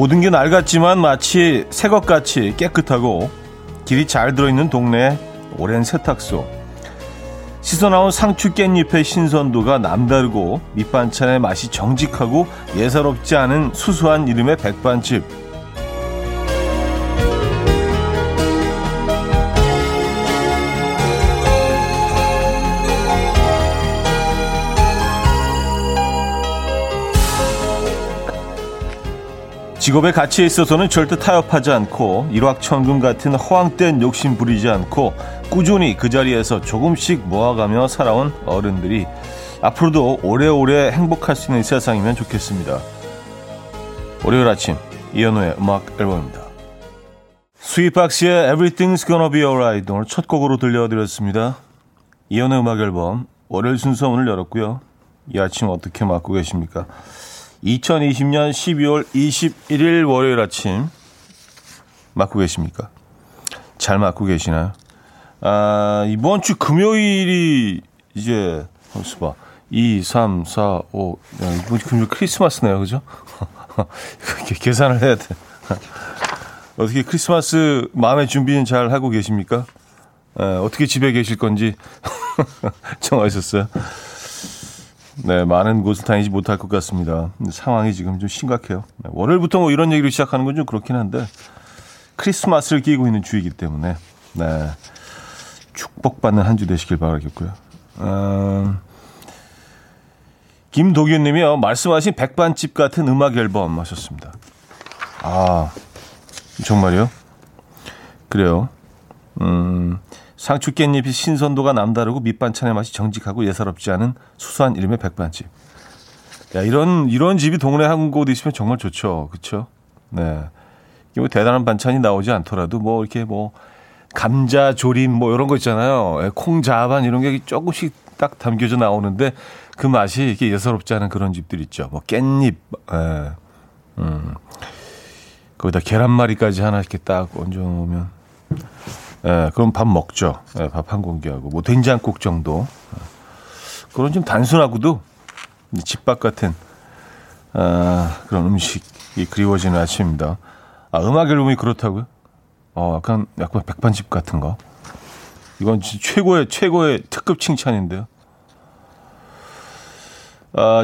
모든 게 낡았지만 마치 새 것 같이 깨끗하고 길이 잘 들어있는 동네의 오랜 세탁소, 씻어나온 상추 깻잎의 신선도가 남다르고 밑반찬의 맛이 정직하고 예사롭지 않은 수수한 이름의 백반집. 직업의 가치에 있어서는 절대 타협하지 않고 일확천금 같은 허황된 욕심 부리지 않고 꾸준히 그 자리에서 조금씩 모아가며 살아온 어른들이 앞으로도 오래오래 행복할 수 있는 세상이면 좋겠습니다. 월요일 아침 이현우의 음악 앨범입니다. 스윗박스의 Everything's Gonna Be Alright 오늘 첫 곡으로 들려드렸습니다. 이현우의 음악 앨범 월요일 순서 오늘 열었고요. 이 아침 어떻게 맞고 계십니까? 2020년 12월 21일 월요일 아침 맞고 계십니까? 잘 맞고 계시나요? 아, 이번 주 금요일이 이제 벌써 봐. 2, 3, 4, 5. 야, 이번 주 금요일 크리스마스네요. 그죠? 계산을 해야 돼. 어떻게 크리스마스 마음의 준비는 잘 하고 계십니까? 아, 어떻게 집에 계실 건지 정하셨어요? 네, 많은 곳을 다니지 못할 것 같습니다. 상황이 지금 좀 심각해요. 월요일부터 뭐 이런 얘기를 시작하는 건 좀 그렇긴 한데 크리스마스를 끼고 있는 주이기 때문에 네, 축복받는 한 주 되시길 바라겠고요. 김도균님이요. 말씀하신 백반집 같은 음악 앨범 하셨습니다. 아, 정말요? 그래요. 상추 깻잎이 신선도가 남다르고 밑반찬의 맛이 정직하고 예사롭지 않은 수수한 이름의 백반집. 야, 이런 집이 동네 한 곳 있으면 정말 좋죠. 그렇죠? 네. 뭐 대단한 반찬이 나오지 않더라도 뭐 이렇게 뭐 감자 조림 뭐 이런 거 있잖아요. 콩자반 이런 게 조금씩 딱 담겨져 나오는데 그 맛이 이렇게 예사롭지 않은 그런 집들 있죠. 뭐 깻잎. 예. 거기다 계란말이까지 하나 이렇게 딱 얹어 놓으면 예, 그럼 밥 먹죠. 예, 밥 한 공기하고 뭐 된장국 정도 그런 좀 단순하고도 집밥 같은 그런 음식이 그리워지는 아침입니다. 아, 음악 앨범이 그렇다고요? 약간 백반집 같은 거. 이건 최고의 특급 칭찬인데요.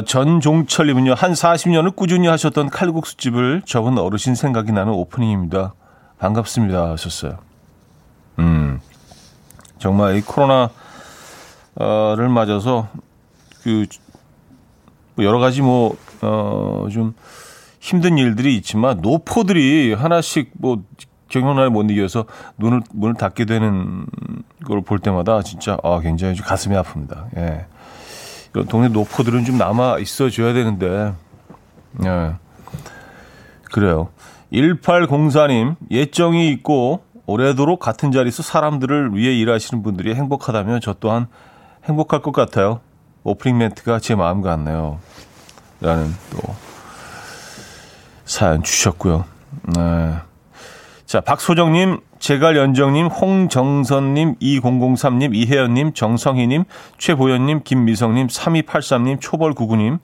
전종철님은요. 한 40년을 꾸준히 하셨던 칼국수집을 접은 어르신 생각이 나는 오프닝입니다. 반갑습니다 하셨어요. 정말 이 코로나를 맞아서 그 여러 가지 뭐 좀 힘든 일들이 있지만 노포들이 하나씩 뭐 경련을 못 이겨서 문을 닫게 되는 걸 볼 때마다 진짜 굉장히 좀 가슴이 아픕니다. 예. 동네 노포들은 좀 남아 있어 줘야 되는데. 예. 그래요. 1804님 예정이 있고 오래도록 같은 자리에서 사람들을 위해 일하시는 분들이 행복하다면 저 또한 행복할 것 같아요. 오프닝 멘트가 제 마음 같네요. 라는 또 사연 주셨고요. 네. 자, 박소정님, 제갈연정님, 홍정선님, 2003님, 이혜연님, 정성희님, 최보연님, 김미성님, 3283님, 초벌구구님,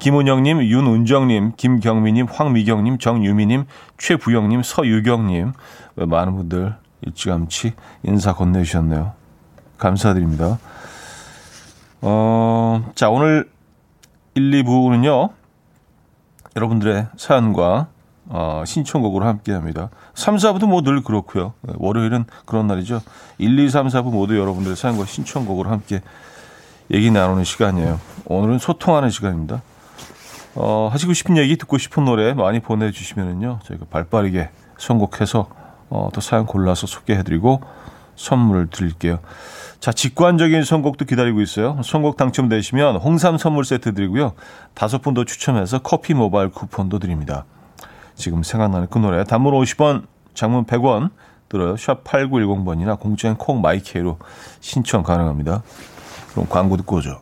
김은영님, 윤은정님, 김경미님, 황미경님, 정유미님, 최부영님, 서유경님. 많은 분들 일찌감치 인사 건네주셨네요. 감사드립니다. 자, 오늘 1, 2부는요. 여러분들의 사연과 신청곡으로 함께합니다. 3, 4부도 뭐 늘 그렇고요. 월요일은 그런 날이죠. 1, 2, 3, 4부 모두 여러분들의 사연과 신청곡으로 함께 얘기 나누는 시간이에요. 오늘은 소통하는 시간입니다. 하시고 싶은 얘기, 듣고 싶은 노래 많이 보내주시면은요, 저희가 발빠르게 선곡해서 또 사연 골라서 소개해드리고 선물을 드릴게요. 자, 직관적인 선곡도 기다리고 있어요. 선곡 당첨되시면 홍삼 선물 세트 드리고요, 5분 더 추첨해서 커피 모바일 쿠폰도 드립니다. 지금 생각나는 그 노래, 단문 50원, 장문 100원 들어요. 샵 8910번이나 공짜인 콩 마이케이로 신청 가능합니다. 그럼 광고 듣고 오죠.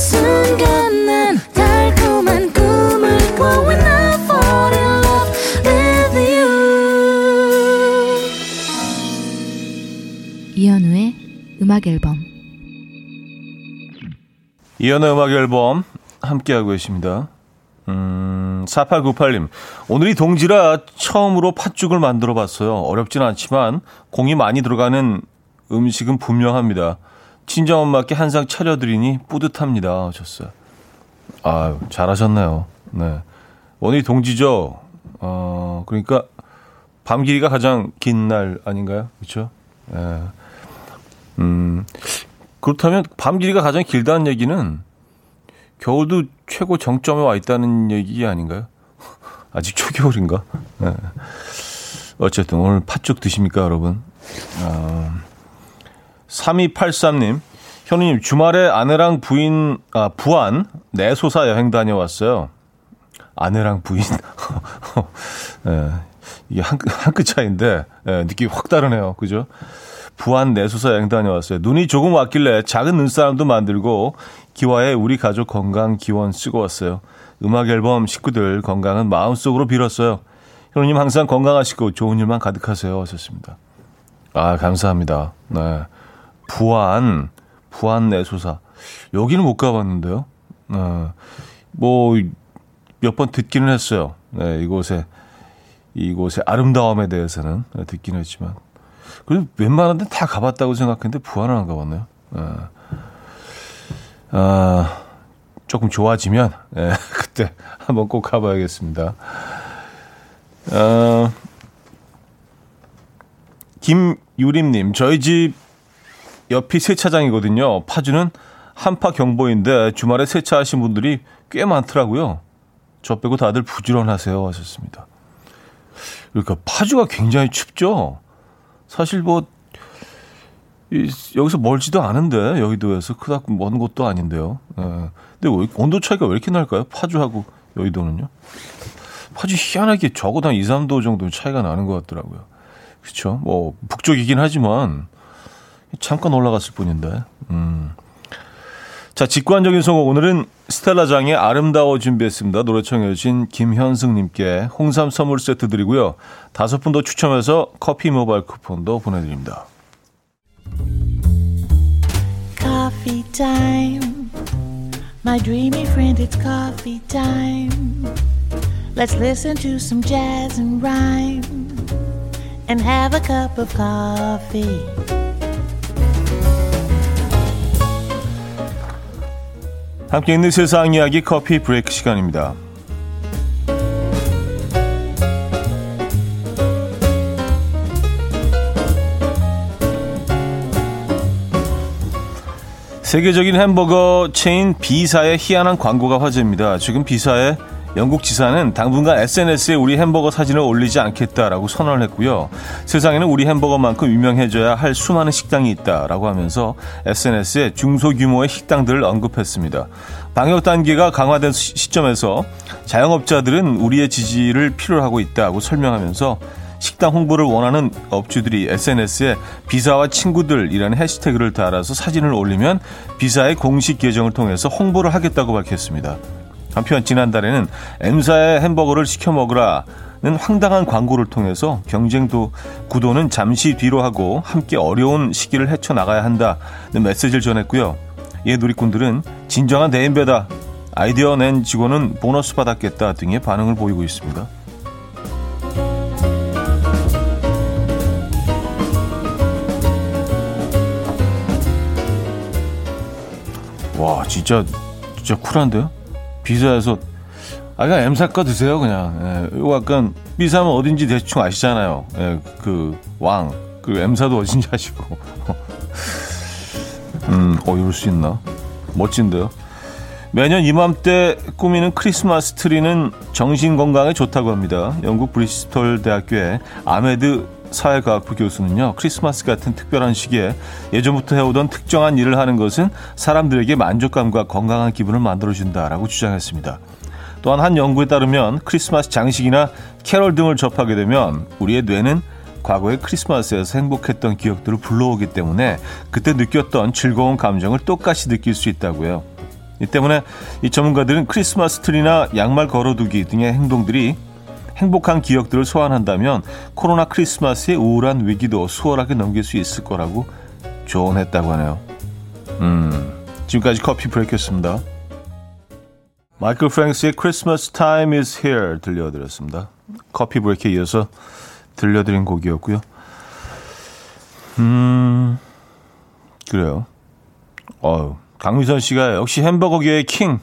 순간 난 달콤한 꿈을 Going out for it 이현우 음악 앨범 함께하고 계십니다. 4898님. 오늘이 동지라 처음으로 팥죽을 만들어 봤어요. 어렵진 않지만 공이 많이 들어가는 음식은 분명합니다. 친정엄마께 한 상 차려드리니 뿌듯합니다. 하셨어요. 아유, 잘하셨네요. 네. 오늘이 동지죠. 그러니까 밤 길이가 가장 긴 날 아닌가요? 그렇죠? 네. 그렇다면 밤 길이가 가장 길다는 얘기는 겨울도 최고 정점에 와 있다는 얘기 아닌가요? 아직 초겨울인가? 네. 어쨌든 오늘 팥죽 드십니까, 여러분? 3283님, 현우님, 주말에 아내랑 부인, 부안, 내소사 여행 다녀왔어요. 아내랑 부인. 네. 이게 한 끗 차이인데, 네, 느낌이 확 다르네요. 그죠? 부안 내소사 여행 다녀왔어요. 눈이 조금 왔길래 작은 눈사람도 만들고 기와에 우리 가족 건강 기원 쓰고 왔어요. 음악 앨범 식구들 건강은 마음속으로 빌었어요. 현우님 항상 건강하시고 좋은 일만 가득하세요. 하셨습니다. 아, 감사합니다. 네. 부안 내소사. 여기는 못 가봤는데요. 네. 뭐 몇 번 듣기는 했어요. 네, 이곳의 아름다움에 대해서는 듣기는 했지만. 그래도 웬만한 데는 다 가봤다고 생각했는데 부안은 안 가봤네요. 조금 좋아지면 그때 한번 꼭 가봐야겠습니다. 김유림님, 저희 집 옆이 세차장이거든요. 파주는 한파 경보인데 주말에 세차하신 분들이 꽤 많더라고요. 저 빼고 다들 부지런하세요. 하셨습니다. 그러니까 파주가 굉장히 춥죠. 사실 뭐 여기서 멀지도 않은데 여의도에서 그닥 먼 곳도 아닌데요. 예. 근데 온도 차이가 왜 이렇게 날까요? 파주하고 여의도는요. 파주 희한하게 적어도 한 2, 3도 정도 차이가 나는 것 같더라고요. 그렇죠. 뭐 북쪽이긴 하지만 잠깐 올라갔을 뿐인데. 자, 직관적인 선곡. 오늘은 스텔라장의 아름다워 준비했습니다. 노래 청해 주신 김현승님께 홍삼 선물 세트 드리고요. 5분 더 추첨해서 커피 모바일 쿠폰도 보내드립니다. Coffee time. My dreamy friend, it's coffee time. Let's listen to some jazz and rhyme and have a cup of coffee. 함께 있는 세상 이야기 커피 브레이크 시간입니다. 세계적인 햄버거 체인 B사의 희한한 광고가 화제입니다. 지금 B사의 영국 지사는 당분간 SNS에 우리 햄버거 사진을 올리지 않겠다라고 선언을 했고요. 세상에는 우리 햄버거만큼 유명해져야 할 수많은 식당이 있다라고 하면서 SNS에 중소규모의 식당들을 언급했습니다. 방역 단계가 강화된 시점에서 자영업자들은 우리의 지지를 필요로 하고 있다고 설명하면서 식당 홍보를 원하는 업주들이 SNS에 비사와 친구들이라는 해시태그를 달아서 사진을 올리면 비사의 공식 계정을 통해서 홍보를 하겠다고 밝혔습니다. 한편 지난달에는 M사의 햄버거를 시켜 먹으라는 황당한 광고를 통해서 경쟁도 구도는 잠시 뒤로 하고 함께 어려운 시기를 헤쳐나가야 한다는 메시지를 전했고요. 이에 누리꾼들은 진정한 대인배다, 아이디어 낸 직원은 보너스 받았겠다 등의 반응을 보이고 있습니다. 와, 진짜 쿨한데요? 비사에서 그냥 M사과 드세요 그냥. 예, 이거 약간 B사면 어딘지 대충 아시잖아요. 예, 그 왕, 그리고 M사도 어딘지 아시고. 이럴 수 있나? 멋진데요. 매년 이맘때 꾸미는 크리스마스 트리는 정신건강에 좋다고 합니다. 영국 브리스톨 대학교의 아메드 사회과학부 교수는요, 크리스마스 같은 특별한 시기에 예전부터 해오던 특정한 일을 하는 것은 사람들에게 만족감과 건강한 기분을 만들어준다라고 주장했습니다. 또한 한 연구에 따르면 크리스마스 장식이나 캐럴 등을 접하게 되면 우리의 뇌는 과거의 크리스마스에서 행복했던 기억들을 불러오기 때문에 그때 느꼈던 즐거운 감정을 똑같이 느낄 수 있다고요. 이 때문에 이 전문가들은 크리스마스 트리나 양말 걸어두기 등의 행동들이 행복한 기억들을 소환한다면 코로나 크리스마스의 우울한 위기도 수월하게 넘길 수 있을 거라고 조언했다고 하네요. 지금까지 커피 브레이크였습니다. 마이클 프랭스의 Christmas Time is Here 들려드렸습니다. 커피 브레이크에 이어서 들려드린 곡이었고요. 그래요. 강미선 씨가 역시 햄버거계의 킹.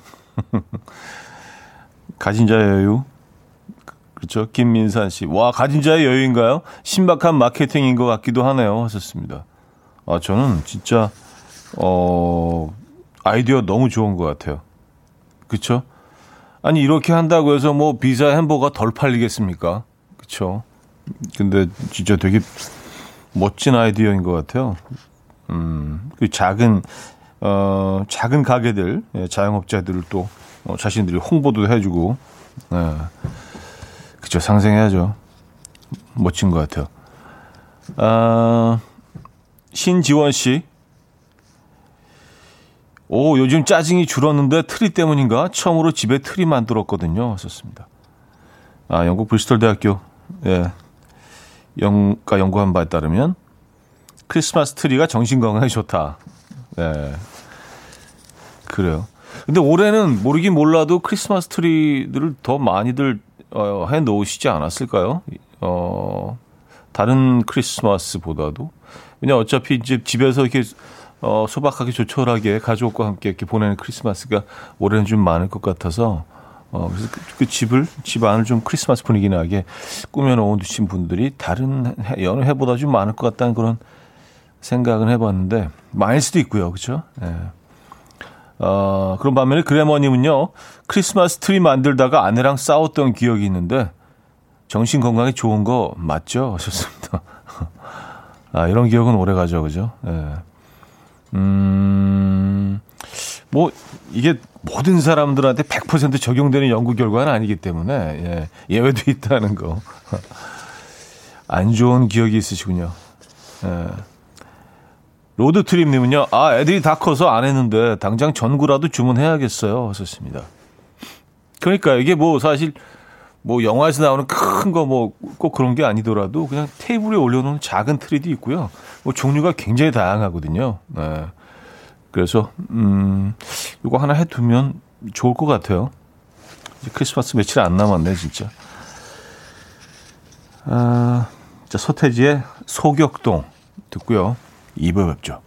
가진 자의 여유. 그렇죠. 김민산 씨. 와, 가진 자의 여유인가요? 신박한 마케팅인 것 같기도 하네요. 하셨습니다. 아, 저는 진짜 아이디어 너무 좋은 것 같아요. 그렇죠? 아니, 이렇게 한다고 해서 뭐 비자 햄버거가 덜 팔리겠습니까? 그렇죠. 근데 진짜 되게 멋진 아이디어인 것 같아요. 그 작은 가게들, 자영업자들을 또 자신들이 홍보도 해주고, 그렇죠, 상생해야죠. 멋진 것 같아요. 신지원 씨, 오, 요즘 짜증이 줄었는데 트리 때문인가? 처음으로 집에 트리 만들었거든요. 하셨습니다. 아, 영국 브리스톨 대학교, 예, 영가 연구한 바에 따르면 크리스마스 트리가 정신 건강에 좋다. 예, 그래요. 근데 올해는 모르긴 몰라도 크리스마스 트리들을 더 많이들 해 놓으시지 않았을까요? 다른 크리스마스보다도. 왜냐, 어차피 이제 집에서 이렇게 소박하게 조촐하게 가족과 함께 이렇게 보내는 크리스마스가 올해는 좀 많을 것 같아서, 그래서 그 집 안을 좀 크리스마스 분위기 나게 꾸며놓으신 분들이 다른 여느 해보다 좀 많을 것 같다는 그런 생각은 해봤는데, 많을 수도 있고요. 그렇죠? 예. 그런 반면에 그래머님은요, 크리스마스 트리 만들다가 아내랑 싸웠던 기억이 있는데 정신 건강에 좋은 거 맞죠? 하셨습니다. 아, 이런 기억은 오래 가죠. 그죠? 예. 뭐 이게 모든 사람들한테 100% 적용되는 연구 결과는 아니기 때문에, 예, 예외도 있다는 거. 안 좋은 기억이 있으시군요. 예. 로드트립님은요, 아, 애들이 다 커서 안 했는데 당장 전구라도 주문해야겠어요. 하셨습니다. 그러니까 이게 뭐 사실 뭐 영화에서 나오는 큰 거 뭐 꼭 그런 게 아니더라도 그냥 테이블에 올려놓은 작은 트리도 있고요. 뭐 종류가 굉장히 다양하거든요. 네. 그래서 이거 하나 해두면 좋을 것 같아요. 이제 크리스마스 며칠 안 남았네 진짜. 자, 서태지의 소격동 듣고요. 2부에 뵙죠.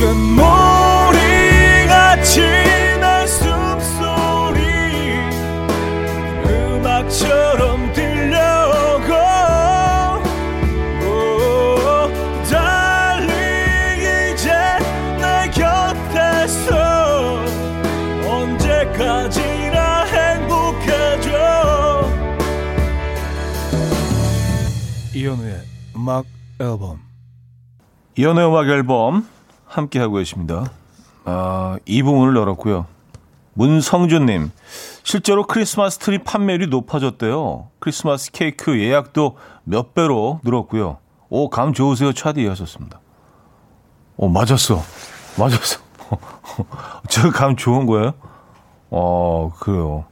금모리같이 날 숨소리 음악처럼 들려오고 달리 이제 내 곁에서 언제까지나 행복해져. 이현우의 음악 앨범. 이현우의 음악 앨범 함께하고 계십니다. 아, 이 부분을 열었고요. 문성준님, 실제로 크리스마스 트리 판매율이 높아졌대요. 크리스마스 케이크 예약도 몇 배로 늘었고요. 오, 감 좋으세요. 차디. 하셨습니다. 오, 맞았어. 저 감 좋은 거예요? 그래요.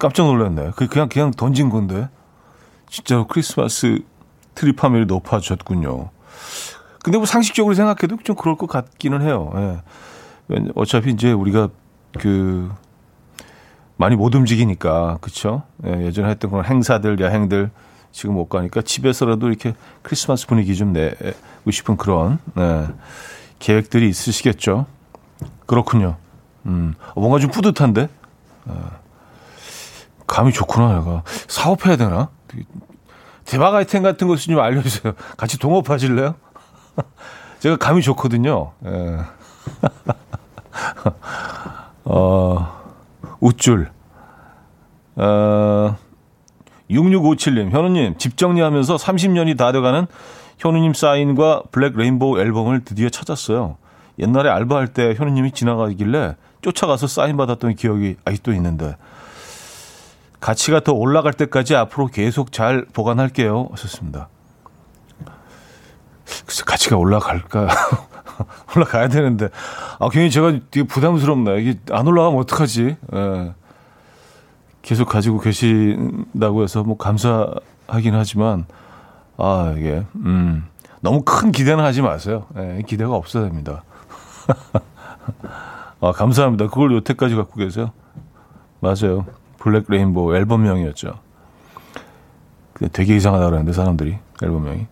깜짝 놀랐네. 그냥 던진 건데. 진짜로 크리스마스 트리 판매율이 높아졌군요. 근데 뭐 상식적으로 생각해도 좀 그럴 것 같기는 해요. 예. 어차피 이제 우리가 많이 못 움직이니까, 그렇죠? 예, 예전에 했던 그런 행사들, 야행들 지금 못 가니까 집에서라도 이렇게 크리스마스 분위기 좀 내고 싶은 그런, 예, 계획들이 있으시겠죠. 그렇군요. 뭔가 좀 뿌듯한데? 예. 감이 좋구나, 얘가. 사업해야 되나? 대박 아이템 같은 것을 좀 알려주세요. 같이 동업하실래요? 제가 감이 좋거든요. 예. 웃줄. 6657님, 현우님, 집 정리하면서 30년이 다 돼가는 현우님 사인과 블랙 레인보우 앨범을 드디어 찾았어요. 옛날에 알바할 때 현우님이 지나가길래 쫓아가서 사인받았던 기억이 아직도 있는데. 가치가 더 올라갈 때까지 앞으로 계속 잘 보관할게요. 좋습니다. 글쎄, 가치가 올라갈까요? 올라가야 되는데. 아, 괜히 제가 되게 부담스럽나요? 이게 안 올라가면 어떡하지? 예. 계속 가지고 계신다고 해서 뭐 감사하긴 하지만, 아, 이게, 너무 큰 기대는 하지 마세요. 예, 기대가 없어야 됩니다. 아, 감사합니다. 그걸 여태까지 갖고 계세요? 맞아요. 블랙 레인보우 앨범명이었죠. 되게 이상하다 그러는데 사람들이 앨범명이.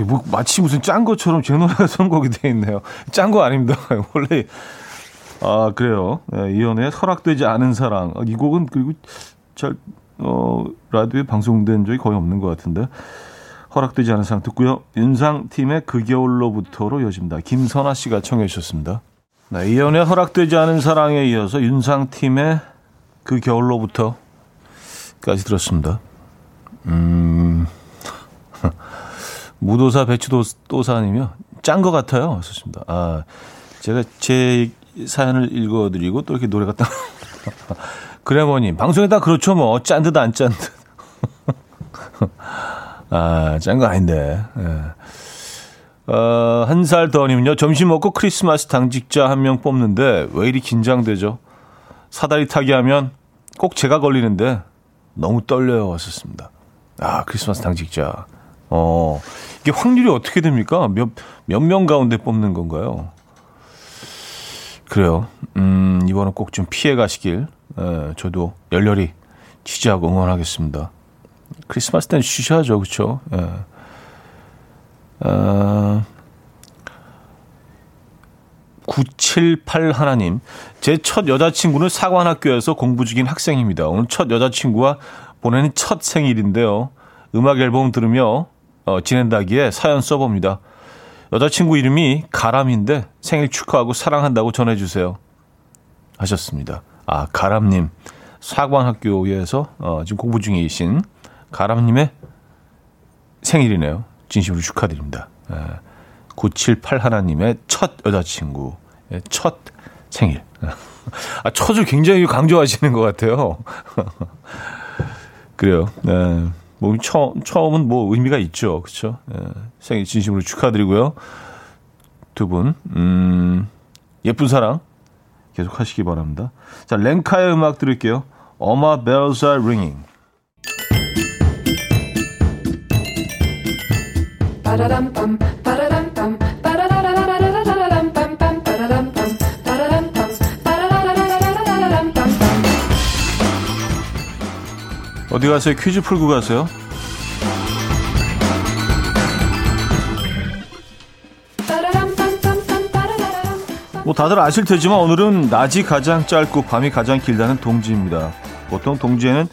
뭐 마치 무슨 짠 것처럼 제 노래가 선곡이 돼 있네요. 짠 거 아닙니다. 원래. 아, 그래요. 네, 이현우의 허락되지 않은 사랑. 이 곡은 그리고 잘 라디오에 방송된 적이 거의 없는 것 같은데. 허락되지 않은 사랑 듣고요. 윤상 팀의 그 겨울로부터로 이어집니다. 김선아 씨가 청해 주셨습니다. 네, 이현우의 허락되지 않은 사랑에 이어서 윤상 팀의 그 겨울로부터까지 들었습니다. 무도사 배추도사님이요. 짠 것 같아요. 왔었습니다. 아, 제가 제 사연을 읽어드리고 또 이렇게 노래가 딱. 그래머님, 방송에 다 그렇죠 뭐. 짠 듯 안 짠 듯. 아, 짠 거 아닌데. 예. 한 살 더님은요. 점심 먹고 크리스마스 당직자 한 명 뽑는데 왜 이리 긴장되죠? 사다리 타기 하면 꼭 제가 걸리는데 너무 떨려요. 왔었습니다. 아, 크리스마스 당직자. 이게 확률이 어떻게 됩니까? 몇 명 가운데 뽑는 건가요? 그래요. 이번은 꼭 좀 피해 가시길, 저도 열렬히 지지하고 응원하겠습니다. 크리스마스 때는 쉬셔야죠, 그렇죠? 예. 아, 978 하나님, 제 첫 여자친구는 사관학교에서 공부 중인 학생입니다. 오늘 첫 여자친구와 보내는 첫 생일인데요. 음악 앨범 들으며 지낸다기에 사연 써봅니다. 여자친구 이름이 가람인데 생일 축하하고 사랑한다고 전해주세요. 하셨습니다. 아, 가람님. 사관학교에서 지금 공부 중이신 가람님의 생일이네요. 진심으로 축하드립니다. 978 하나님의 첫 여자친구의 첫 생일. 아, 첫을 굉장히 강조하시는 것 같아요. 그래요. 네. 뭐 처음은 뭐 의미가 있죠, 그렇죠? 예, 생일 진심으로 축하드리고요. 두 분 예쁜 사랑 계속 하시기 바랍니다. 자, 랭카의 음악 들을게요. All my bells are ringing. 어디 가세요? 퀴즈 풀고 가세요. 뭐 다들 아실 테지만 오늘은 낮이 가장 짧고 밤이 가장 길다는 동지입니다. 보통 동지에는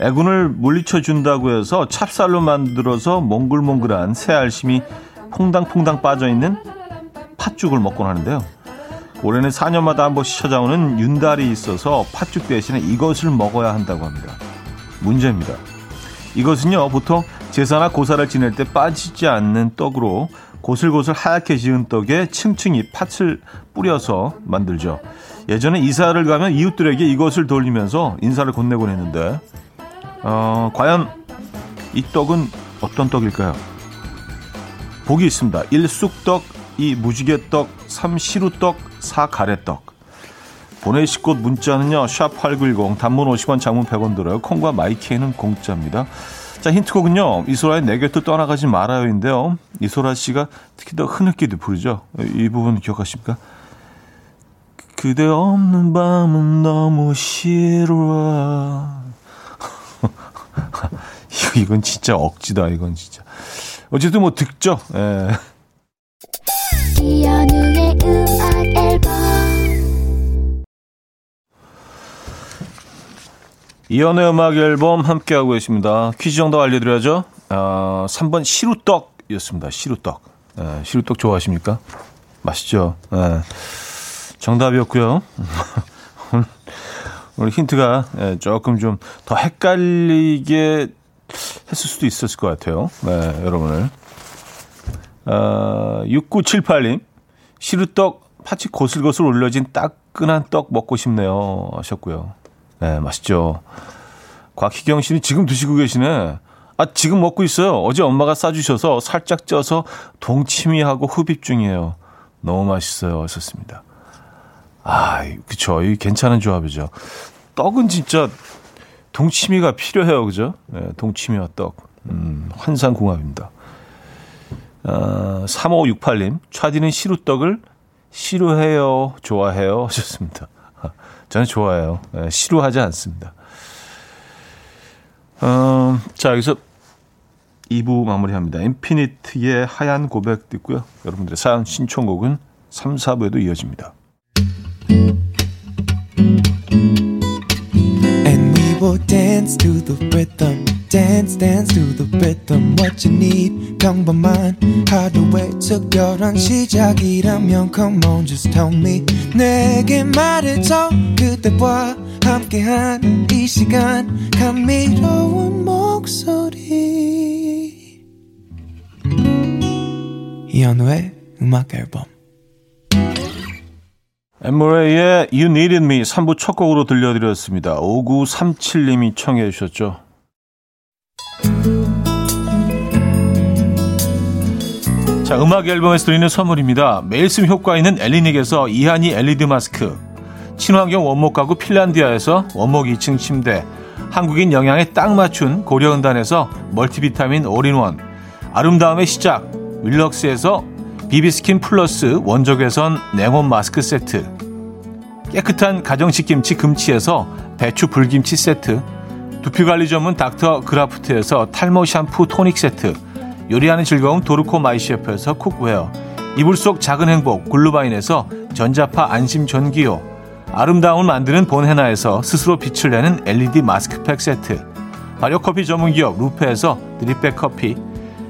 애군을 물리쳐준다고 해서 찹쌀로 만들어서 몽글몽글한 새 알심이 퐁당퐁당 빠져있는 팥죽을 먹곤 하는데요. 올해는 4년마다 한 번씩 찾아오는 윤달이 있어서 팥죽 대신에 이것을 먹어야 한다고 합니다. 문제입니다. 이것은요, 보통 제사나 고사를 지낼 때 빠지지 않는 떡으로 고슬고슬 하얗게 지은 떡에 층층이 팥을 뿌려서 만들죠. 예전에 이사를 가면 이웃들에게 이것을 돌리면서 인사를 건네곤 했는데, 과연 이 떡은 어떤 떡일까요? 복이 있습니다. 1. 쑥떡, 2. 무지개떡, 3. 시루떡, 4. 가래떡. 보내실 곳 문자는요. 샵8910 단문 50원 장문 100원 들어요. 콩과 마이케이는 공짜입니다. 자, 힌트곡은요. 이소라의 내 곁도 떠나가지 말아요인데요. 이소라 씨가 특히 더 흐느끼도 부르죠. 이 부분 기억하십니까? 그대 없는 밤은 너무 싫어. 이건 진짜 억지다. 이건 진짜. 어쨌든 뭐 득죠. 예. 이현우의 음악 앨범 이연의 음악 앨범 함께하고 계십니다. 퀴즈 정답 알려드려야죠. 3번 시루떡이었습니다. 시루떡. 예, 시루떡 좋아하십니까? 맛있죠? 예, 정답이었고요. 오늘 힌트가 조금 좀 더 헷갈리게 했을 수도 있었을 것 같아요. 네, 여러분을. 6978님. 시루떡 파츠 고슬고슬 올려진 따끈한 떡 먹고 싶네요. 하셨고요. 네, 맛있죠. 곽희경 씨는 지금 드시고 계시네. 아, 지금 먹고 있어요. 어제 엄마가 싸주셔서 살짝 쪄서 동치미하고 흡입 중이에요. 너무 맛있어요. 하셨습니다. 아, 그쵸. 이 괜찮은 조합이죠. 떡은 진짜 동치미가 필요해요. 그죠? 네, 동치미와 떡. 환상궁합입니다. 3568님, 차디는 시루떡을 시루해요, 좋아해요 하셨습니다. 저는 좋아해요. 네, 시루하지 않습니다. 자, 여기서 2부 마무리합니다. 인피니트의 하얀 고백 듣고요. 여러분들의 사연 신청곡은 3, 4부에도 이어집니다. And we will dance to the rhythm. Dance, dance to the rhythm. What you need, 평범한 하루의 특별한 시작이라면 come on, just tell me. 내게 말해줘, 그대와 함께한 이 시간 감미로운 목소리 이현우의 음악 앨범. 엠모레이의 You Needed Me 3부 첫 곡으로 들려드렸습니다. 5937님이 청해 주셨죠. 자, 음악 앨범에서 드리는 선물입니다. 매일 쓰임 효과 있는 엘리닉에서 이하늬 LED 마스크, 친환경 원목 가구 핀란디아에서 원목 2층 침대, 한국인 영양에 딱 맞춘 고려은단에서 멀티비타민 올인원, 아름다움의 시작 윌럭스에서 비비스킨 플러스 원적외선 냉온 마스크 세트, 깨끗한 가정식 김치 금치에서 배추 불김치 세트, 두피관리 전문 닥터 그라프트에서 탈모 샴푸 토닉 세트, 요리하는 즐거움 도르코 마이셰프에서 쿡웨어, 이불 속 작은 행복 글루바인에서 전자파 안심 전기요, 아름다움을 만드는 본헤나에서 스스로 빛을 내는 LED 마스크팩 세트, 발효커피 전문기업 루페에서 드립백 커피,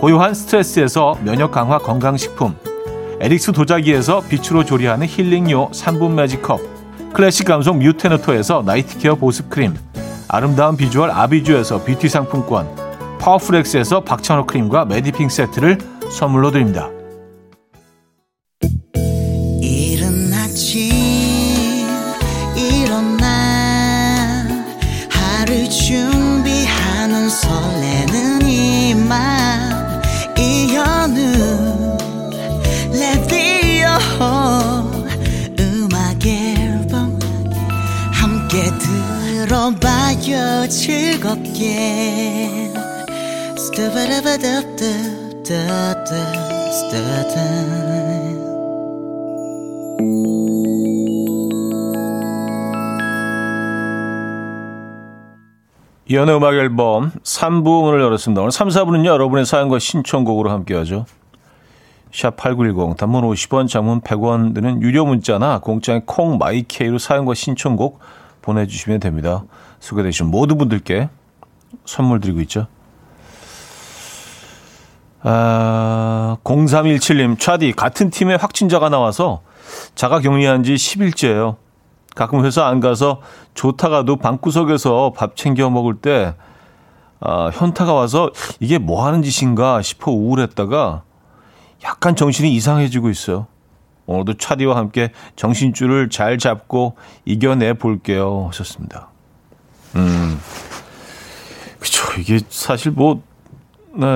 고요한 스트레스에서 면역 강화 건강식품, 에릭스 도자기에서 빛으로 조리하는 힐링요 3분 매직컵, 클래식 감성 뮤테너토에서 나이트케어 보습크림, 아름다운 비주얼 아비주에서 뷰티 상품권, 파워풀엑스에서 박찬호 크림과 메디핑 세트를 선물로 드립니다. 준비하는 설레는 이 맘 이현우 레디오 음악 앨범 함께 들어봐요 즐겁게 스타바라바다다다다 스타다. 이현의 음악 앨범 3부 문을 열었습니다. 오늘 3, 4부는요, 여러분의 사연과 신청곡으로 함께하죠. 샵8910, 단문 50원, 장문 100원 드는 유료 문자나 공짜인 콩, 마이케이로 사연과 신청곡 보내주시면 됩니다. 소개되신 모든 분들께 선물 드리고 있죠. 0317님, 차디, 같은 팀에 확진자가 나와서 자가 격리한 지 10일째예요. 가끔 회사 안 가서 좋다가도 방구석에서 밥 챙겨 먹을 때 현타가 와서 이게 뭐 하는 짓인가 싶어 우울했다가 약간 정신이 이상해지고 있어요. 오늘도 차디와 함께 정신줄을 잘 잡고 이겨내 볼게요 하셨습니다. 그렇죠. 이게 사실 뭐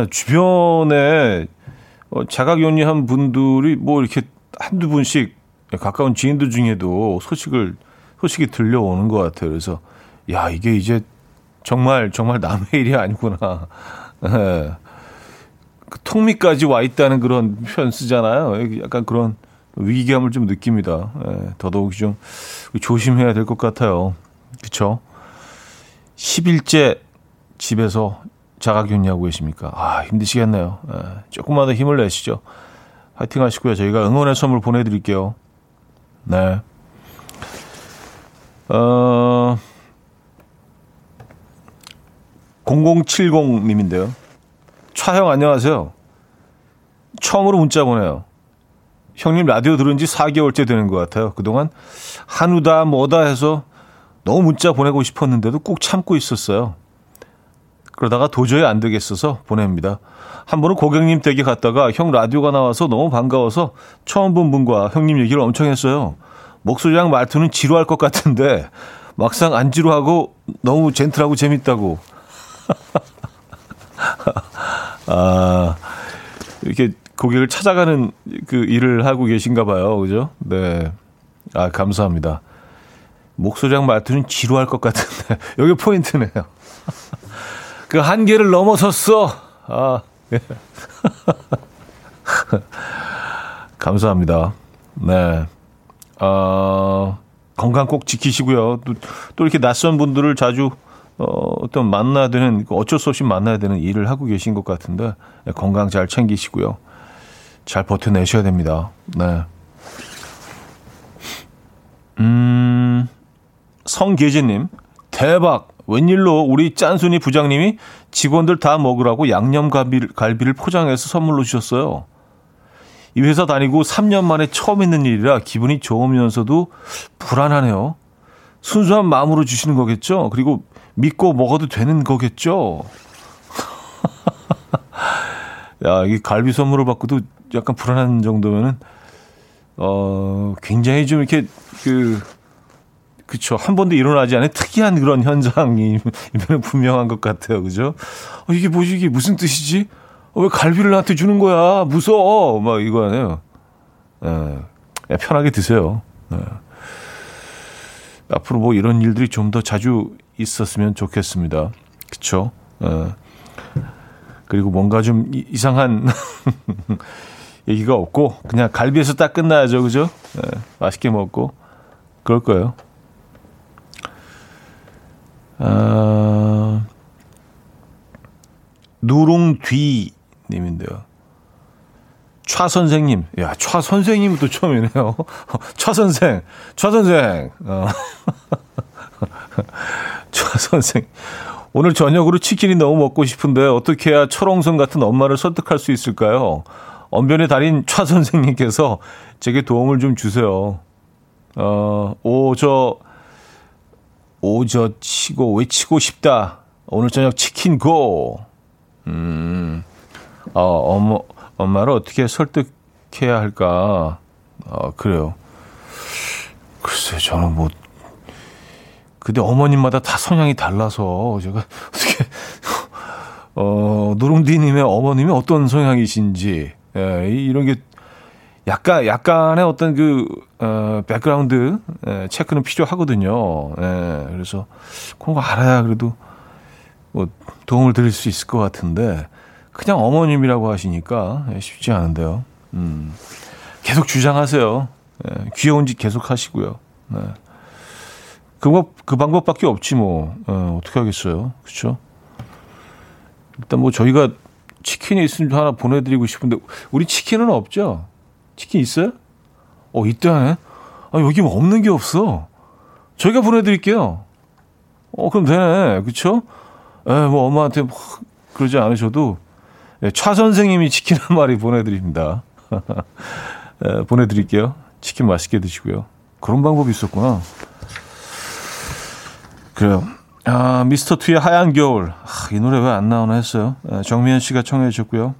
주변에 자가격리한 분들이 뭐 이렇게 한두 분씩 가까운 지인들 중에도 소식이 들려오는 것 같아요. 그래서 야, 이게 이제 정말 남의 일이 아니구나. 네. 그 턱밑까지 와 있다는 그런 표현 쓰잖아요. 약간 그런 위기감을 좀 느낍니다. 네. 더더욱 좀 조심해야 될 것 같아요. 그렇죠? 10일째 집에서 자가격리하고 계십니까? 아, 힘드시겠네요. 네. 조금만 더 힘을 내시죠. 파이팅 하시고요. 저희가 응원의 선물 보내드릴게요. 네. 어, 0070님인데요. 차형 안녕하세요. 처음으로 문자 보내요. 형님 라디오 들은 지 4개월째 되는 것 같아요. 그동안 한우다 뭐다 해서 너무 문자 보내고 싶었는데도 꾹 참고 있었어요. 그러다가 도저히 안 되겠어서 보냅니다. 한 번은 고객님 댁에 갔다가 형 라디오가 나와서 너무 반가워서 처음 본 분과 형님 얘기를 엄청 했어요. 목소리랑 말투는 지루할 것 같은데 막상 안 지루하고 너무 젠틀하고 재밌다고. 아, 이렇게 고객을 찾아가는 그 일을 하고 계신가 봐요. 그죠? 네. 아, 감사합니다. 목소리랑 말투는 지루할 것 같은데. 여기 포인트네요. 그 한계를 넘어섰어. 아, 예. 감사합니다. 네. 건강 꼭 지키시고요. 또 이렇게 낯선 분들을 자주 어떤 만나야 되는, 어쩔 수 없이 만나야 되는 일을 하고 계신 것 같은데, 네, 건강 잘 챙기시고요. 잘 버텨내셔야 됩니다. 네. 성계진님, 대박! 웬일로 우리 짠순이 부장님이 직원들 다 먹으라고 양념갈비를 포장해서 선물로 주셨어요. 이 회사 다니고 3년 만에 처음 있는 일이라 기분이 좋으면서도 불안하네요. 순수한 마음으로 주시는 거겠죠? 그리고 믿고 먹어도 되는 거겠죠? 야, 이게 갈비 선물을 받고도 약간 불안한 정도면은, 굉장히 좀 이렇게, 그쵸. 한 번도 일어나지 않은 특이한 그런 현상이면 분명한 것 같아요. 그죠? 이게 뭐지? 이게 무슨 뜻이지? 왜 갈비를 나한테 주는 거야? 무서워! 막 이거 아니에요. 예, 편하게 드세요. 예. 앞으로 뭐 이런 일들이 좀 더 자주 있었으면 좋겠습니다. 그쵸? 예. 그리고 뭔가 좀 이상한 얘기가 없고, 그냥 갈비에서 딱 끝나야죠. 그죠? 예, 맛있게 먹고, 그럴 거예요. 누룽뒤 님인데요. 차 선생님. 야, 차 선생님도 처음이네요. 차 선생. 차 선생. 오늘 저녁으로 치킨이 너무 먹고 싶은데 어떻게 해야 철옹성 같은 엄마를 설득할 수 있을까요? 언변의 달인 차 선생님께서 제게 도움을 좀 주세요. 오저 치고 외치고 싶다. 오늘 저녁 치킨 고. 엄마를 어떻게 설득해야 할까? 그래요. 글쎄, 저는 뭐, 근데 어머님마다 다 성향이 달라서, 제가 어떻게, 누룽디님의 어머님이 어떤 성향이신지, 예, 이런 게 약간의 어떤 백그라운드, 예, 체크는 필요하거든요. 예, 그래서 그런 거 알아야 그래도, 뭐 도움을 드릴 수 있을 것 같은데 그냥 어머님이라고 하시니까 쉽지 않은데요. 계속 주장하세요. 네, 귀여운 짓 계속 하시고요. 네. 그 방법밖에 없지 뭐. 어떻게 하겠어요. 그렇죠? 일단 뭐 저희가 치킨이 있으면 하나 보내드리고 싶은데 우리 치킨은 없죠? 치킨 있어요? 있다네. 아, 여기 뭐 없는 게 없어. 저희가 보내드릴게요. 그럼 되네. 그렇죠? 뭐 엄마한테 뭐 그러지 않으셔도 차 선생님이 치킨 한 마리 보내드립니다. 보내드릴게요. 치킨 맛있게 드시고요. 그런 방법이 있었구나. 그래요. 미스터 투의 하얀 겨울. 이 노래 왜 안 나오나 했어요. 정미연 씨가 청해 주셨고요.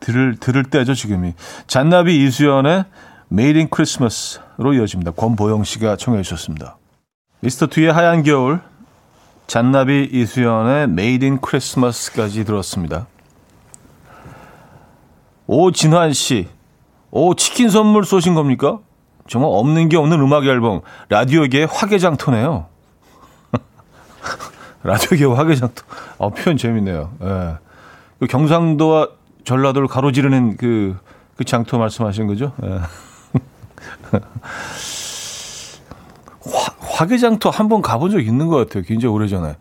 들을 때죠 지금이. 잔나비 이수연의 Made in Christmas로 이어집니다. 권보영 씨가 청해 주셨습니다. 미스터 투의 하얀 겨울. 잔나비 이수연의 Made in Christmas까지 들었습니다. 오진환 씨, 치킨 선물 쏘신 겁니까? 정말 없는 게 없는 음악 앨범, 라디오계의 화개장터네요. 라디오계의 화개장터. 표현 재밌네요. 예. 그 경상도와 전라도를 가로지르는 그 장터 말씀하시는 거죠? 예. 화개장터 한번 가본 적 있는 것 같아요. 굉장히 오래전에.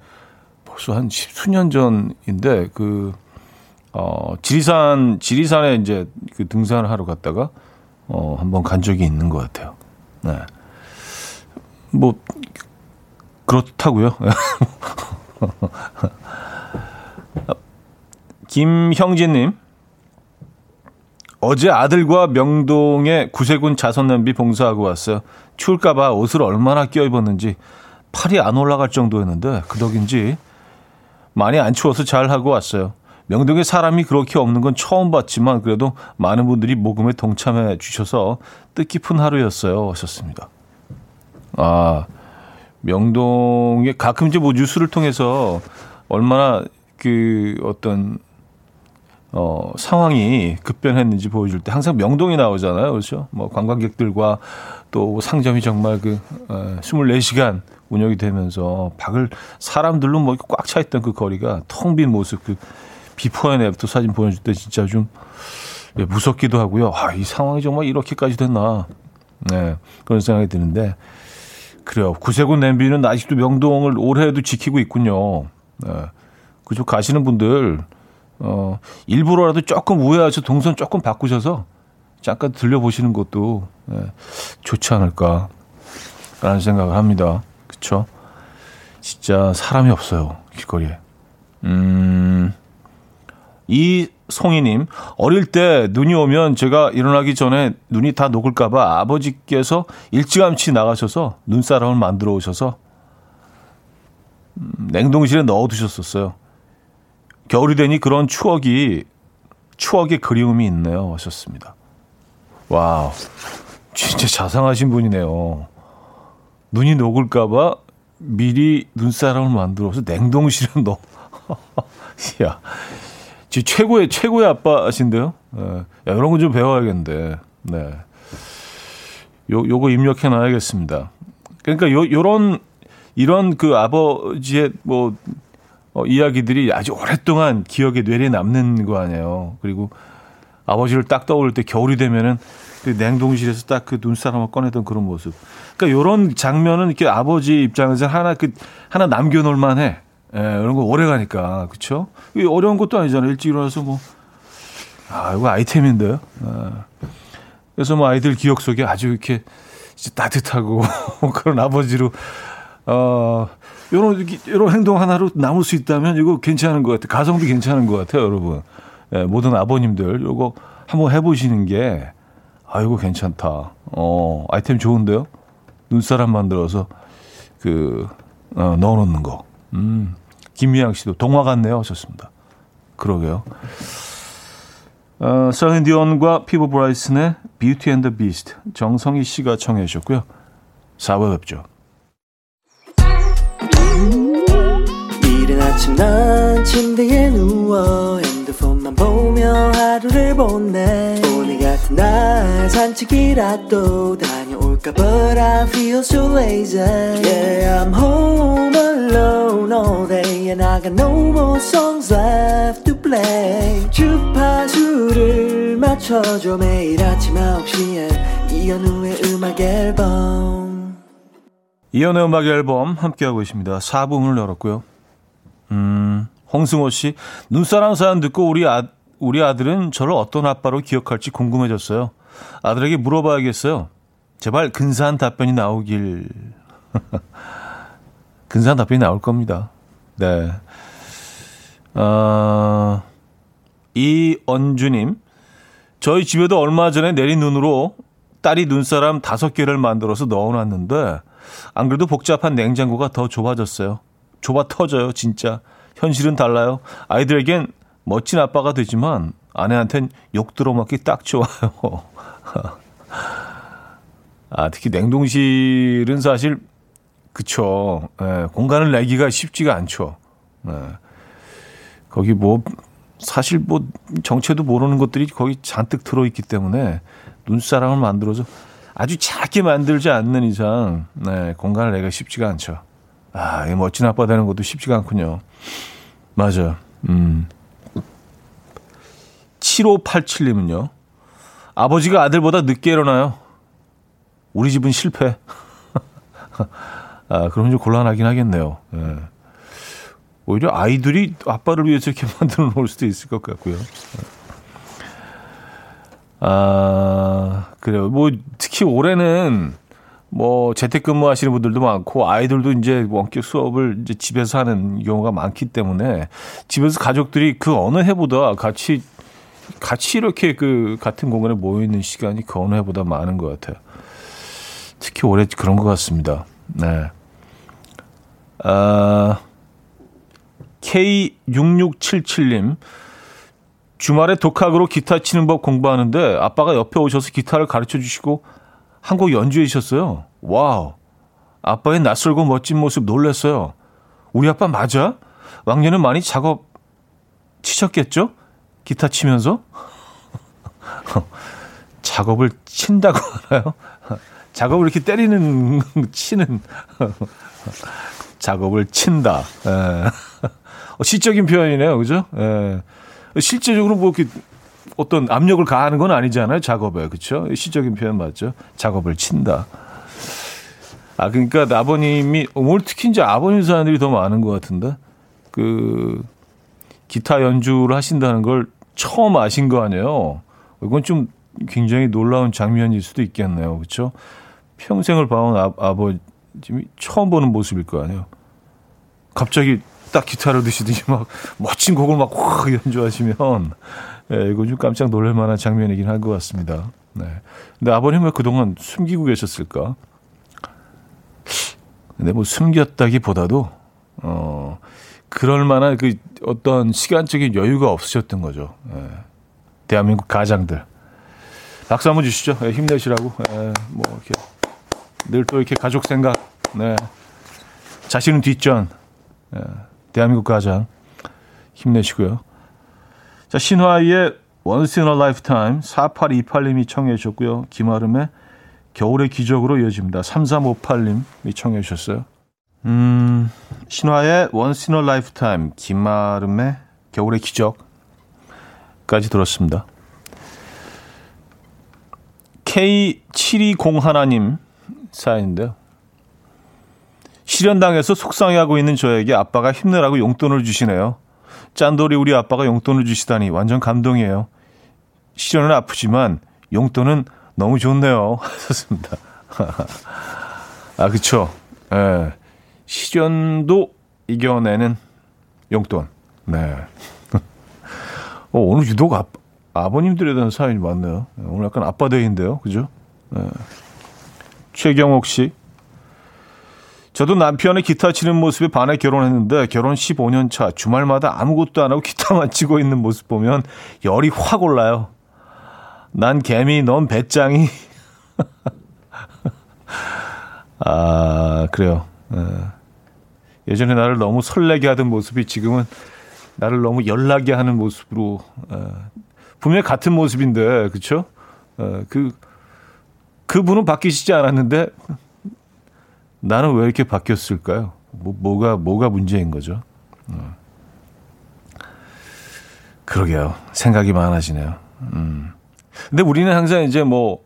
벌써 한 십수년 전인데, 지리산에 이제 등산을 하러 갔다가, 한번 간 적이 있는 것 같아요. 네. 뭐, 그렇다고요. 김형진님. 어제 아들과 명동에 구세군 자선냄비 봉사하고 왔어요. 추울까봐 옷을 얼마나 껴입었는지 팔이 안 올라갈 정도였는데 그 덕인지 많이 안 추워서 잘 하고 왔어요. 명동에 사람이 그렇게 없는 건 처음 봤지만 그래도 많은 분들이 모금에 동참해 주셔서 뜻깊은 하루였어요. 하셨습니다. 아, 명동에 가끔 이제 뭐 뉴스를 통해서 얼마나 그 어떤 상황이 급변했는지 보여줄 때 항상 명동이 나오잖아요. 그렇죠? 뭐 관광객들과 또 상점이 정말 그 24시간 운영이 되면서 박을 사람들로 뭐 꽉 차 있던 그 거리가 텅 빈 모습, 그 비포 앤 애프터 사진 보여줄 때 진짜 좀 무섭기도 하고요. 아, 이 상황이 정말 이렇게까지 됐나. 네, 그런 생각이 드는데. 그래요. 구세군 냄비는 아직도 명동을 올해도 지키고 있군요. 네, 그쪽 가시는 분들, 일부러라도 조금 우회하셔서 동선 조금 바꾸셔서 잠깐 들려보시는 것도 좋지 않을까라는 생각을 합니다. 그쵸? 진짜 사람이 없어요, 길거리에. 이 송이님, 어릴 때 눈이 오면 제가 일어나기 전에 눈이 다 녹을까봐 아버지께서 일찌감치 나가셔서 눈사람을 만들어 오셔서 냉동실에 넣어두셨었어요. 겨울이 되니 그런 추억의 그리움이 있네요. 하셨습니다. 와우, 진짜 자상하신 분이네요. 눈이 녹을까봐 미리 눈사람을 만들어서 냉동실에 넣어. 야, 진짜 최고의 아빠신데요. 네. 야, 이런 거 좀 배워야겠는데. 네, 요거 입력해놔야겠습니다. 그러니까 이런 그 아버지의 뭐 이야기들이 아주 오랫동안 기억에 뇌리에 남는 거 아니에요. 그리고 아버지를 딱 떠올릴 때 겨울이 되면은 그 냉동실에서 딱 그 눈사람을 꺼내던 그런 모습. 그러니까 이런 장면은 이렇게 아버지 입장에서 하나 남겨놓을 만해. 예, 이런 거 오래 가니까. 그렇죠? 이게 어려운 것도 아니잖아요. 일찍 일어나서 뭐, 아, 이거 아이템인데요. 아, 그래서 뭐 아이들 기억 속에 아주 이렇게 따뜻하고 그런 아버지로. 이런 행동 하나로 남을 수 있다면 이거 괜찮은 것 같아요. 가성비 괜찮은 것 같아요, 여러분. 예, 모든 아버님들 이거 한번 해보시는 게, 아, 이거 괜찮다. 아이템 좋은데요? 눈사람 만들어서 넣어놓는 거. 김미양 씨도 동화 같네요. 하셨습니다. 그러게요. 셀린 디온과 피버 브라이슨의 Beauty and the Beast, 정성희 씨가 청해 주셨고요. 4월 뵙죠. 이른 아침 난 침대에 누워 핸드폰만 보며 하루를 보내. 오늘 같은 날 산책이라도 다녀올까. But I feel so lazy. Yeah, I'm home alone all day and I got no more songs left to play. 주파수를 맞춰줘. 매일 아침 9시에 이현우의 음악 앨범. 이현우의 음악 앨범 함께하고 있습니다. 4부 문을 열었고요. 홍승호 씨, 눈사람 사연 듣고 우리 아들은 저를 어떤 아빠로 기억할지 궁금해졌어요. 아들에게 물어봐야겠어요. 제발 근사한 답변이 나오길. 근사한 답변이 나올 겁니다. 네. 이언주님, 저희 집에도 얼마 전에 내린 눈으로 딸이 눈사람 5개를 만들어서 넣어놨는데 안 그래도 복잡한 냉장고가 더 좁아졌어요. 좁아 터져요, 진짜. 현실은 달라요. 아이들에겐 멋진 아빠가 되지만 아내한텐 욕 들어맞기 딱 좋아요. 아, 특히 냉동실은 사실, 그쵸. 예, 공간을 내기가 쉽지가 않죠. 예, 거기 뭐, 사실 뭐, 정체도 모르는 것들이 거기 잔뜩 들어있기 때문에 눈사람을 만들어서 아주 작게 만들지 않는 이상, 예, 공간을 내기가 쉽지가 않죠. 아, 이 멋진 아빠 되는 것도 쉽지가 않군요. 맞아요. 7587님은요. 아버지가 아들보다 늦게 일어나요. 우리 집은 실패. 아, 그럼 좀 곤란하긴 하겠네요. 예. 오히려 아이들이 아빠를 위해서 이렇게 만들어 놓을 수도 있을 것 같고요. 아, 그래요. 뭐, 특히 올해는 뭐 재택근무 하시는 분들도 많고 아이들도 이제 원격 수업을 이제 집에서 하는 경우가 많기 때문에 집에서 가족들이 그 어느 해보다 같이 이렇게 그 같은 공간에 모여 있는 시간이 그 어느 해보다 많은 것 같아요. 특히 올해 그런 것 같습니다. 네. K6677님, 주말에 독학으로 기타 치는 법 공부하는데 아빠가 옆에 오셔서 기타를 가르쳐 주시고 한 곡 연주해 주셨어요. 와우, 아빠의 낯설고 멋진 모습 놀랐어요. 우리 아빠 맞아? 왕년은 많이 작업 치셨겠죠? 기타 치면서? 작업을 친다고 하나요? 작업을 이렇게 때리는, 치는. 작업을 친다. 시적인 표현이네요. 그죠? 에. 실제적으로 뭐 이렇게 어떤 압력을 가하는 건 아니잖아요. 작업에. 그쵸? 시적인 표현 맞죠? 작업을 친다. 아, 그러니까 아버님이, 오늘 특히 이제 아버님 사람들이 더 많은 것 같은데, 그, 기타 연주를 하신다는 걸 처음 아신 거 아니에요? 이건 좀 굉장히 놀라운 장면일 수도 있겠네요. 그렇죠? 평생을 봐온 아버님이 처음 보는 모습일 거 아니에요. 갑자기 딱 기타를 드시더니 막 멋진 곡을 막 확 연주하시면, 예, 이거 좀 깜짝 놀랄 만한 장면이긴 할 것 같습니다. 네. 근데 아버님 왜 그동안 숨기고 계셨을까? 근데 뭐 숨겼다기보다도 그럴 만한 그 어떤 시간적인 여유가 없으셨던 거죠. 예. 대한민국 가장들. 박수 한번 주시죠. 예, 힘내시라고. 예, 뭐 이렇게 늘 또 이렇게 가족 생각. 네. 자신은 뒷전. 예, 대한민국 가장 힘내시고요. 자, 신화의 Once in a lifetime 4828님이 청해 주셨고요. 김아름의 겨울의 기적으로 이어집니다. 3358님이 청해 주셨어요. 신화의 Once in a lifetime, 김아름의 겨울의 기적까지 들었습니다. K7201님 사연인데요. 실연당해서 속상해하고 있는 저에게 아빠가 힘내라고 용돈을 주시네요. 짠돌이 우리 아빠가 용돈을 주시다니 완전 감동이에요. 실연은 아프지만 용돈은 너무 좋네요. 하셨습니다. 아, 그쵸. 예. 시련도 이겨내는 용돈. 네. 오늘 유독 아버님들에 대한 사연이 많네요. 오늘 약간 아빠 데이인데요. 그죠? 네. 최경옥 씨. 저도 남편의 기타 치는 모습에 반해 결혼했는데 결혼 15년 차 주말마다 아무것도 안 하고 기타만 치고 있는 모습 보면 열이 확 올라요. 난 개미, 넌 배짱이. 아, 그래요. 예전에 나를 너무 설레게 하던 모습이 지금은 나를 너무 열나게 하는 모습으로, 분명히 같은 모습인데, 그렇죠? 그분은 바뀌시지 않았는데 나는 왜 이렇게 바뀌었을까요? 뭐가 문제인 거죠? 그러게요. 생각이 많아지네요. 근데 우리는 항상 이제 뭐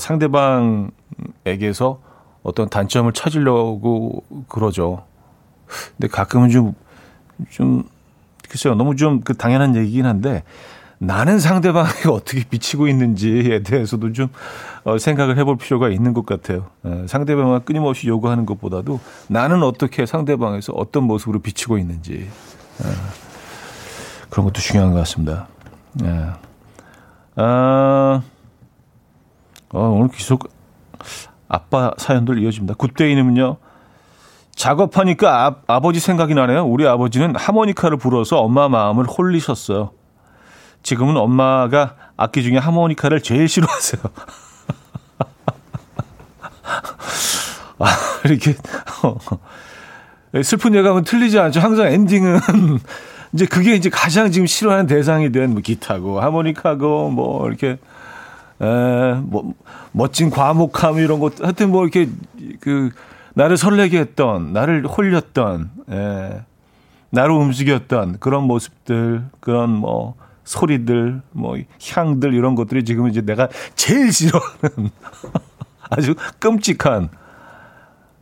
상대방에게서 어떤 단점을 찾으려고 그러죠. 근데 가끔은 좀 글쎄요. 너무 좀 그 당연한 얘기긴 한데 나는 상대방에게 어떻게 비치고 있는지에 대해서도 좀 생각을 해볼 필요가 있는 것 같아요. 상대방과 끊임없이 요구하는 것보다도 나는 어떻게 상대방에서 어떤 모습으로 비치고 있는지 그런 것도 중요한 것 같습니다. 예. 오늘 계속 아빠 사연들 이어집니다. 굿데이는요. 작업하니까 아버지 생각이 나네요. 우리 아버지는 하모니카를 불어서 엄마 마음을 홀리셨어요. 지금은 엄마가 악기 중에 하모니카를 제일 싫어하세요. 아, 이렇게 슬픈 예감은 틀리지 않죠. 항상 엔딩은 이제 그게 이제 가장 지금 싫어하는 대상이 된 뭐 기타고 하모니카고 뭐 이렇게 뭐 멋진 과목함 이런 것 하여튼 뭐 이렇게 그 나를 설레게 했던 나를 홀렸던 나를 움직였던 그런 모습들 그런 뭐 소리들 뭐 향들 이런 것들이 지금 이제 내가 제일 싫어하는 아주 끔찍한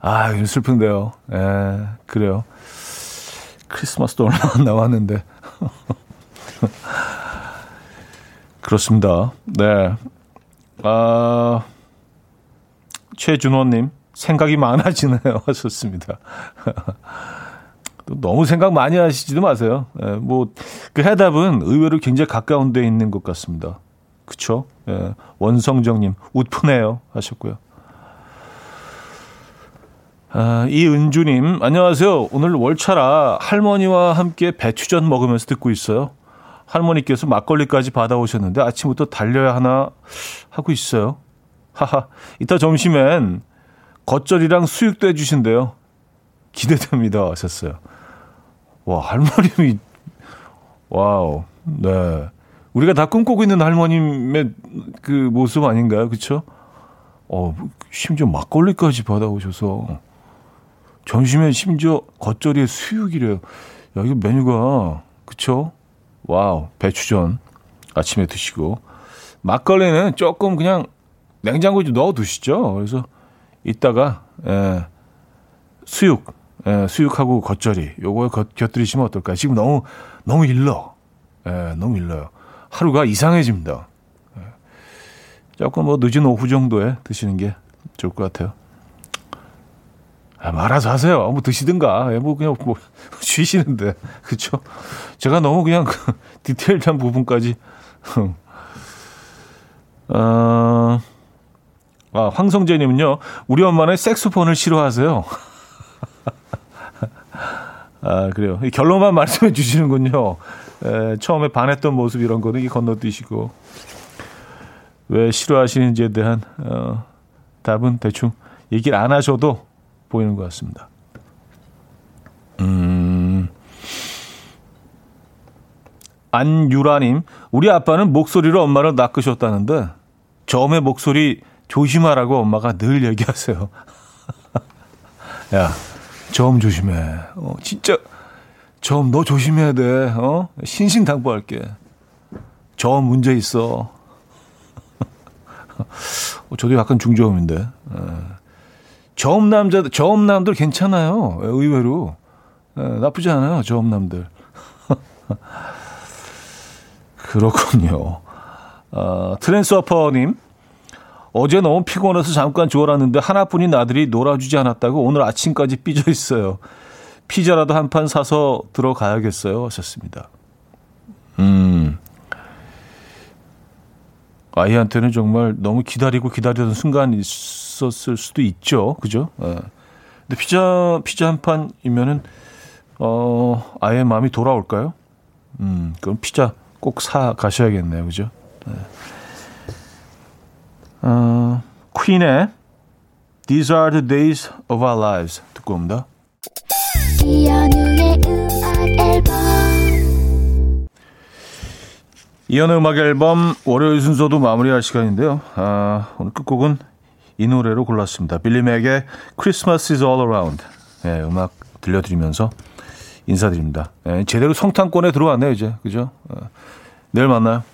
아 이거 슬픈데요. 그래요. 크리스마스도 얼마 안 남았는데 그렇습니다. 네. 아, 최준호님 생각이 많아지네요. 하셨습니다. 또 너무 생각 많이 하시지도 마세요. 예, 뭐 그 해답은 의외로 굉장히 가까운 데 있는 것 같습니다. 그렇죠? 예, 원성정님 웃프네요. 하셨고요. 이은주님, 안녕하세요. 오늘 월차라 할머니와 함께 배추전 먹으면서 듣고 있어요. 할머니께서 막걸리까지 받아오셨는데 아침부터 달려야 하나 하고 있어요. 하하, 이따 점심엔 겉절이랑 수육도 해주신대요. 기대됩니다 하셨어요. 와, 할머님이, 와우, 네. 우리가 다 꿈꾸고 있는 할머님의 그 모습 아닌가요? 그렇죠? 심지어 막걸리까지 받아오셔서 점심에 심지어 겉절이에 수육이래요. 야, 이거 메뉴가, 그렇죠? 와우, 배추전 아침에 드시고 막걸리는 조금 그냥 냉장고에 좀 넣어두시죠. 그래서 이따가 수육하고 겉절이 요거 곁들이시면 어떨까? 지금 너무 일러, 너무 일러요. 하루가 이상해집니다. 조금 늦은 오후 정도에 드시는 게 좋을 것 같아요. 말아서 하세요. 드시든가. 그냥 쉬시는데. 그렇죠? 제가 너무 그냥 디테일한 부분까지. 황성재님은요. 우리 엄마는 색소폰을 싫어하세요. 아, 그래요. 결론만 말씀해 주시는군요. 처음에 반했던 모습 이런 거는 건너뛰시고 왜 싫어하시는지에 대한 답은 대충 얘기를 안 하셔도 보이는 것 같습니다. 안유라님, 우리 아빠는 목소리로 엄마를 낚으셨다는데 저음의 목소리 조심하라고 엄마가 늘 얘기하세요. 야, 저음 조심해. 진짜 저음 너 조심해야 돼. 신신당부할게. 저음 문제 있어. 저도 약간 중저음인데. 저음남들 괜찮아요. 의외로. 나쁘지 않아요. 저음남들. 그렇군요. 트랜스워퍼님. 어제 너무 피곤해서 잠깐 졸았는데 하나뿐인 아들이 놀아주지 않았다고 오늘 아침까지 삐져 있어요. 피자라도 한 판 사서 들어가야겠어요. 하셨습니다. 아이한테는 정말 너무 기다리던 순간이 있었을 수도 있죠. 그죠? 네. 근데 피자 한 판이면은, 아이의 마음이 돌아올까요? 그럼 피자 꼭 사 가셔야겠네요. 그죠? 네. 퀸의 These are the days of our lives. 듣고 옵니다. 이현우의 음악 앨범. 이현우 음악 앨범 월요일 순서도 마무리할 시간인데요. 오늘 끝곡은 이 노래로 골랐습니다. 빌리 맥의 Christmas is all around. 예, 음악 들려드리면서 인사드립니다. 제대로 성탄권에 들어왔네요, 이제. 그죠? 내일 만나요.